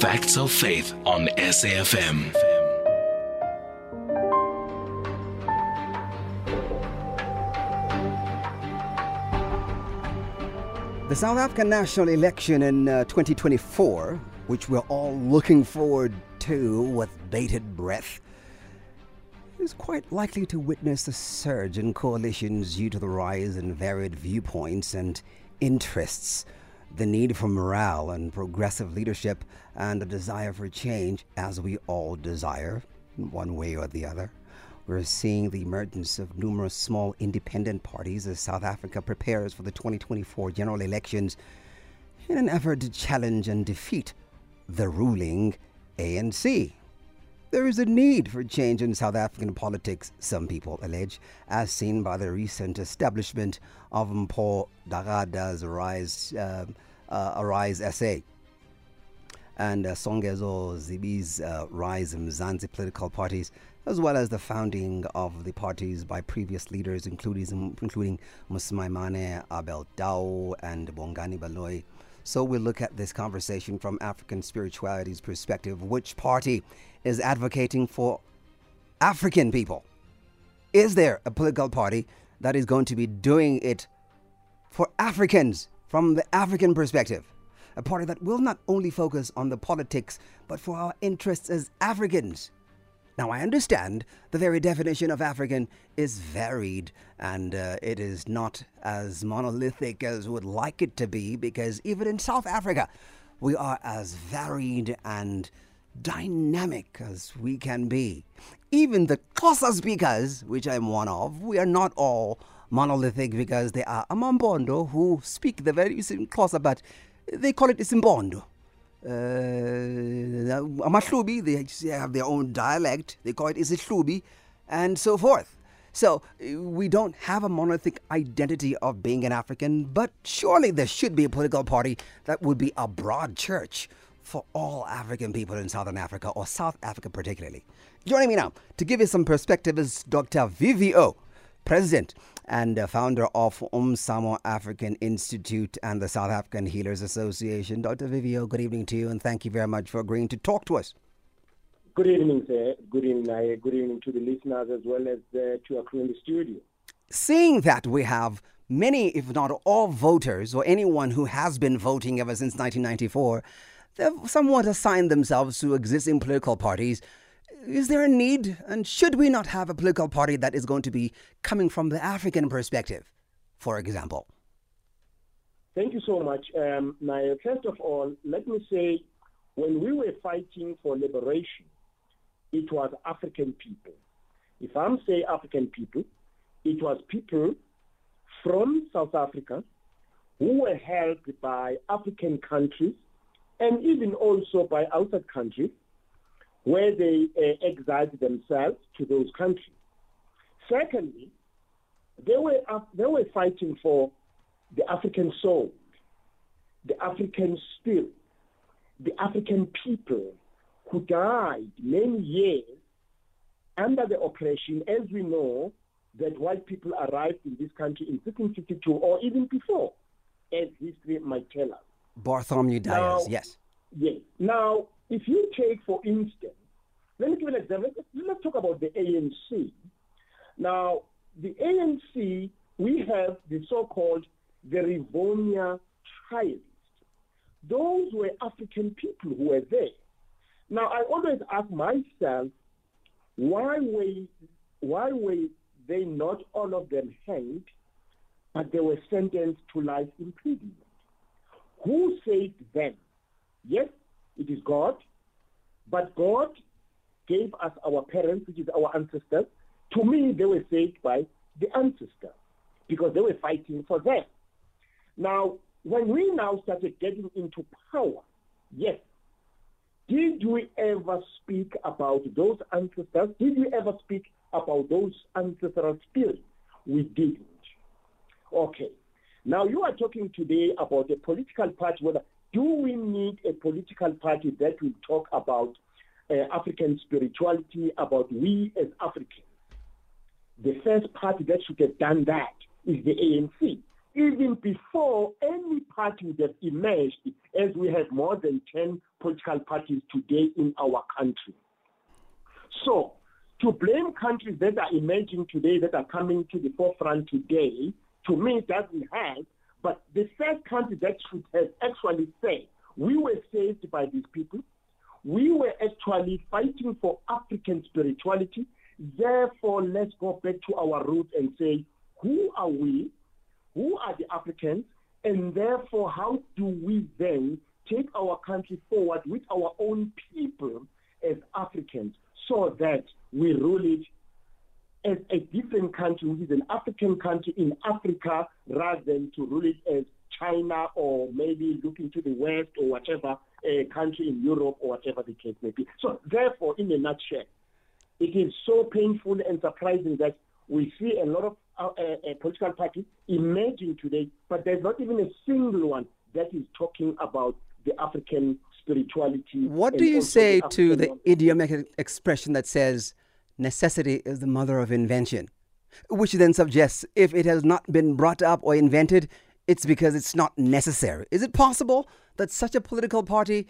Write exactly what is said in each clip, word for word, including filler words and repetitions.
Facts of Faith on S A F M. The South African national election in uh, twenty twenty-four, which we're all looking forward to with bated breath, is quite likely to witness a surge in coalitions due to the rise in varied viewpoints and interests, the need for morale and progressive leadership, and a desire for change, as we all desire, in one way or the other. We're seeing the emergence of numerous small independent parties as South Africa prepares for the twenty twenty-four general elections in an effort to challenge and defeat the ruling A N C. There is a need for change in South African politics, some people allege, as seen by the recent establishment of Mpho Dagada's Rise, uh, uh, Rise S A and uh, Songezo Zibi's uh, Rise Mzansi political parties, as well as the founding of the parties by previous leaders, including, including Musi Maimane, Abel Tao, and Bongani Baloyi. So we'll look at this conversation from African spirituality's perspective. Which party is advocating for African people? Is there a political party that is going to be doing it for Africans from the African perspective? A party that will not only focus on the politics, but for our interests as Africans. Now, I understand the very definition of African is varied, and uh, it is not as monolithic as we would like it to be, because even in South Africa, we are as varied and dynamic as we can be. Even the Xhosa speakers, which I'm one of, we are not all monolithic, because there are Amambondo who speak the very same Xhosa, but they call it Isimbondo. Uh, IsiHlubi, they have their own dialect, they call it IsiHlubi, and so forth. So we don't have a monolithic identity of being an African, but surely there should be a political party that would be a broad church for all African people in Southern Africa, or South Africa particularly. Joining me now to give you some perspective is Doctor V V O, President and founder of Umsamo African Institute and the South African Healers Association. Doctor V V O, good evening to you, and thank you very much for agreeing to talk to us. Good evening, sir. Good evening. Good evening to the listeners as well as uh, to our crew in the studio. Seeing that we have many, if not all, voters, or anyone who has been voting ever since nineteen ninety-four, they've somewhat assigned themselves to existing political parties. Is there a need, and should we not have a political party that is going to be coming from the African perspective, for example? Thank you so much. Um, now, first of all, let me say, when we were fighting for liberation, it was African people. If I'm saying African people, it was people from South Africa who were helped by African countries and even also by outside countries, where they uh, exiled themselves to those countries. Secondly, they were, uh, they were fighting for the African soul, the African spirit, the African people who died many years under the oppression. As we know, that white people arrived in this country in sixteen fifty-two or even before, as history might tell us. Bartholomew Dias, yes. Yes. Now, if you take, for instance, let me give an example. Let's talk about the A N C. Now, the A N C, we have the so-called the Rivonia Trialists. Those were African people who were there. Now, I always ask myself, why were, why were they not all of them hanged, but they were sentenced to life imprisonment? Who saved them? Yes, it is God, but God gave us our parents, which is our ancestors. To me, they were saved by the ancestors because they were fighting for them. Now, when we now started getting into power, yes, did we ever speak about those ancestors? Did we ever speak about those ancestral spirits? We didn't. Okay. Now, you are talking today about the political party, whether do we need a political party that will talk about uh, African spirituality, about we as Africans? The first party that should have done that is the A N C. even before any party that emerged, as we have more than ten political parties today in our country. So to blame countries that are emerging today, that are coming to the forefront today, to me doesn't help. But the first country that should have actually said, we were saved by these people, we were actually fighting for African spirituality, therefore let's go back to our roots and say, who are we, who are the Africans, and therefore how do we then take our country forward with our own people as Africans, so that we rule it as a different country, which is an African country in Africa, rather than to rule it as China or maybe looking to the West or whatever a country in Europe or whatever the case may be. So therefore, in a nutshell, it is so painful and surprising that we see a lot of uh, uh, political parties emerging today, but there's not even a single one that is talking about the African spirituality. What do you say to the idiomatic expression that says necessity is the mother of invention, which then suggests if it has not been brought up or invented, it's because it's not necessary? Is it possible that such a political party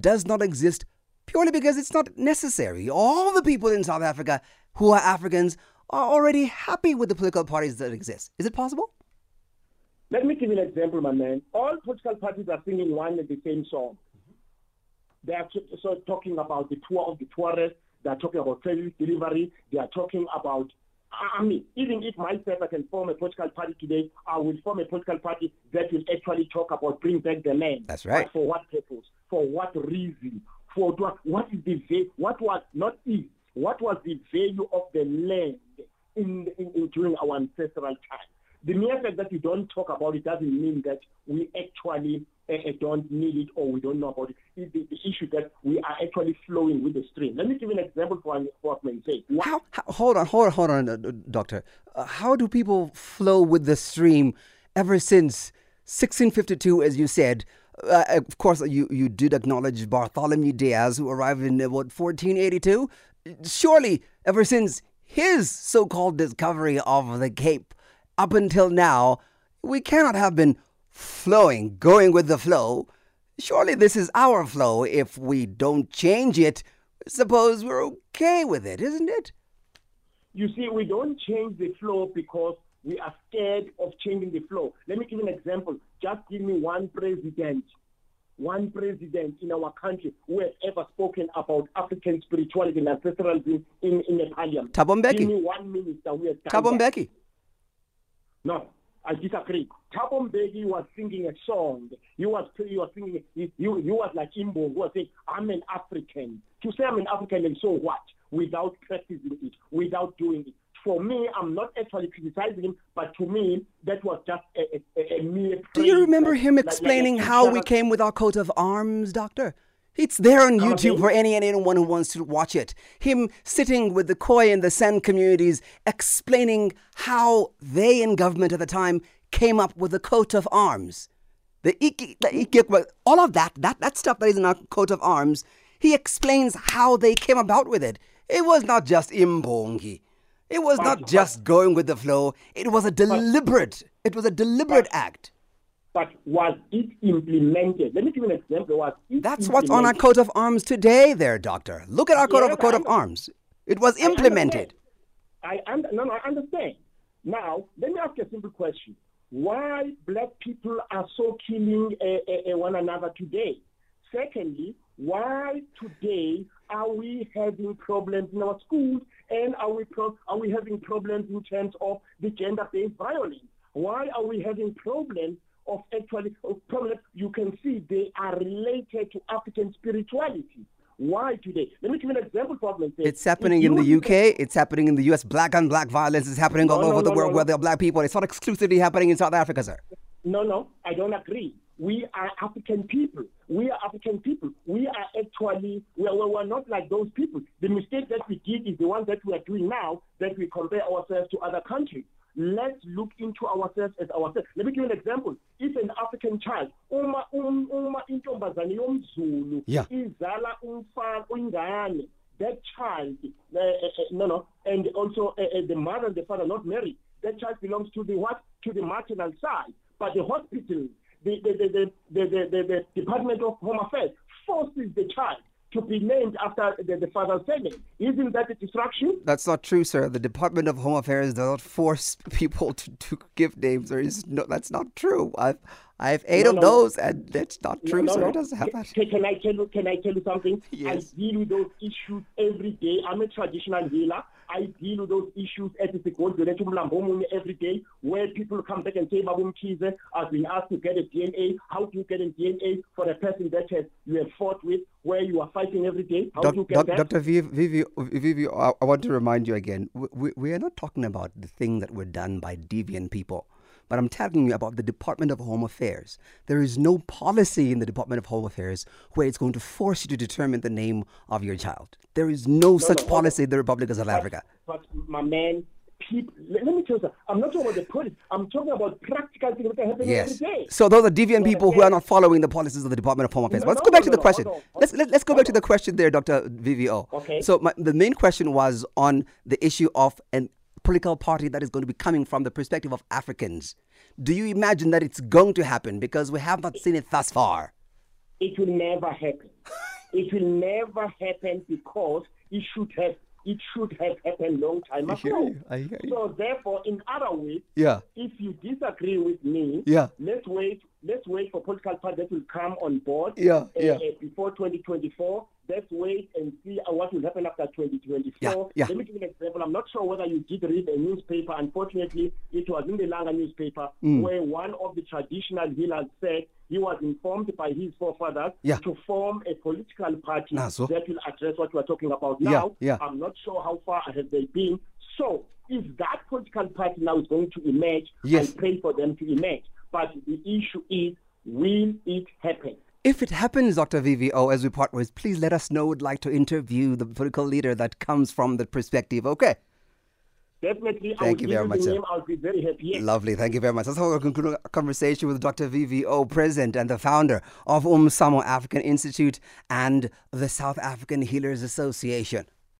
does not exist purely because it's not necessary? All the people in South Africa who are Africans are already happy with the political parties that exist. Is it possible? Let me give you an example, my man. All political parties are singing one and the same song. They are so talking about the poor of the poorest. They are talking about service delivery. They are talking about, I mean, even if myself I can form a political party today, I will form a political party that will actually talk about bring back the land. That's right. But for what purpose? For what reason? For what, what is the what was not is what was the value of the land in, in, in during our ancestral time? The mere fact that we don't talk about it doesn't mean that we actually uh, don't need it or we don't know about it. It's the, the issue that we are actually flowing with the stream. Let me give you an example for what I'm saying. How, how, hold on, hold on, hold on, uh, Doctor. Uh, how do people flow with the stream ever since sixteen fifty-two, as you said? Uh, of course, you, you did acknowledge Bartholomew Dias, who arrived in, uh, what, fourteen eighty-two? Surely, ever since his so-called discovery of the Cape, up until now, we cannot have been flowing, going with the flow. Surely this is our flow. If we don't change it, suppose we're okay with it, isn't it? You see, we don't change the flow because we are scared of changing the flow. Let me give you an example. Just give me one president, one president in our country who has ever spoken about African spirituality and ancestralism in, in a parliament. Thabo Mbeki. Give me one minister who has Thabo Mbeki. No, I disagree. Thabo Mbeki was singing a song. He was he was singing. He, he, he was like Imbo, who was saying, "I'm an African." To say I'm an African, and so what? Without practicing it, without doing it. For me, I'm not actually criticizing him, but to me, that was just a, a, a mere. Do you remember like, him explaining like, like, how we came with our coat of arms, Doctor? It's there on YouTube for any and anyone who wants to watch it. Him sitting with the Khoi and the San communities explaining how they in government at the time came up with the coat of arms. The Iki, the Iki, all of that, that, that stuff that is in our coat of arms, he explains how they came about with it. It was not just Imbongi. It was not just going with the flow. It was a deliberate, it was a deliberate act. But was it implemented? Let me give you an example. Was it That's what's on our coat of arms today there, Doctor. Look at our coat, yes, of, coat of arms. It was implemented. I, I, no, no, I understand. Now, let me ask a simple question. Why black people are so killing uh, uh, one another today? Secondly, why today are we having problems in our schools and are we, pro are we having problems in terms of the gender-based violence? Why are we having problems of actually problems? You can see they are related to African spirituality. Why today? Let me give you an example for them. It's happening in the U K, it's happening in the U S. Black on black violence is happening all over the world where there are black people. It's not exclusively happening in South Africa, sir. No, no, I don't agree. We are African people. We are African people. We are actually, we are, we are not like those people. The mistake that we did is the one that we are doing now, that we compare ourselves to other countries. Let's look into ourselves as ourselves. Let me give you an example. If an African child, uma uma intombazane yomZulu, izala umfana ingane, that child, uh, uh, no, no, and also uh, uh, the mother and the father not married, that child belongs to the what? To the marginal side. But the hospital, the, the, the, the, the, the, the Department of Home Affairs forces the child to be named after the, the father's surname. Isn't that a distraction? That's not true, sir. The Department of Home Affairs does not force people to, to give names. There is no, that's not true. I've I have eight no, of no. those, and that's not no, true, no, sir. No. It doesn't happen. Can, can I tell you? Can I tell you something? Yes. I deal with those issues every day. I'm a traditional healer. I deal with those issues every day, where people come back and say, Babum Kize has been asked to get a D N A. How do you get a D N A for a person that has you have fought with, where you are fighting every day? How do, do you get do, that? Doctor Vivi, Vivi, Vivi, I want to remind you again, we, we are not talking about the thing that were done by deviant people. But I'm telling you about the Department of Home Affairs. There is no policy in the Department of Home Affairs where it's going to force you to determine the name of your child. There is no, no such no, policy no. in the Republic of South but, Africa. But my man, people, let, let me tell you something. I'm not talking about the policy. I'm talking about practical things that are happening yes. every day. So those are deviant people who are not following the policies of the Department of Home Affairs. No, let's no, go back no, to the no, question. No, no, let's, let, let's go no, back no. to the question there, Doctor V V O. Okay. So my, the main question was on the issue of an political party that is going to be coming from the perspective of Africans. Do you imagine that it's going to happen? Because we have not seen it thus far. It will never happen. It will never happen because it should have it should have happened long time ago. I hear you. I hear you. So therefore, in other ways, yeah. if you disagree with me, yeah. let's wait. Let's wait for political party that will come on board yeah. Uh, yeah. Uh, before twenty twenty-four. Let's wait and see what will happen after twenty twenty-four. Yeah, yeah. Let me give you an example. I'm not sure whether you did read a newspaper. Unfortunately, it was in the Langa newspaper mm. where one of the traditional healers said he was informed by his forefathers yeah. to form a political party nah, so. that will address what we're talking about now. Yeah, yeah. I'm not sure how far have they been. So if that political party now is going to emerge, yes. I pray for them to emerge. But the issue is, will it happen? If it happens, Doctor V V O, as we part ways, please let us know. We'd like to interview the political leader that comes from the perspective. Okay. Definitely. Thank you very much, sir. I'll be very happy. Yes. Lovely. Thank you very much. That's how we'll conclude our conversation with Doctor V V O, president and the founder of Umsamo African Institute and the South African Healers Association.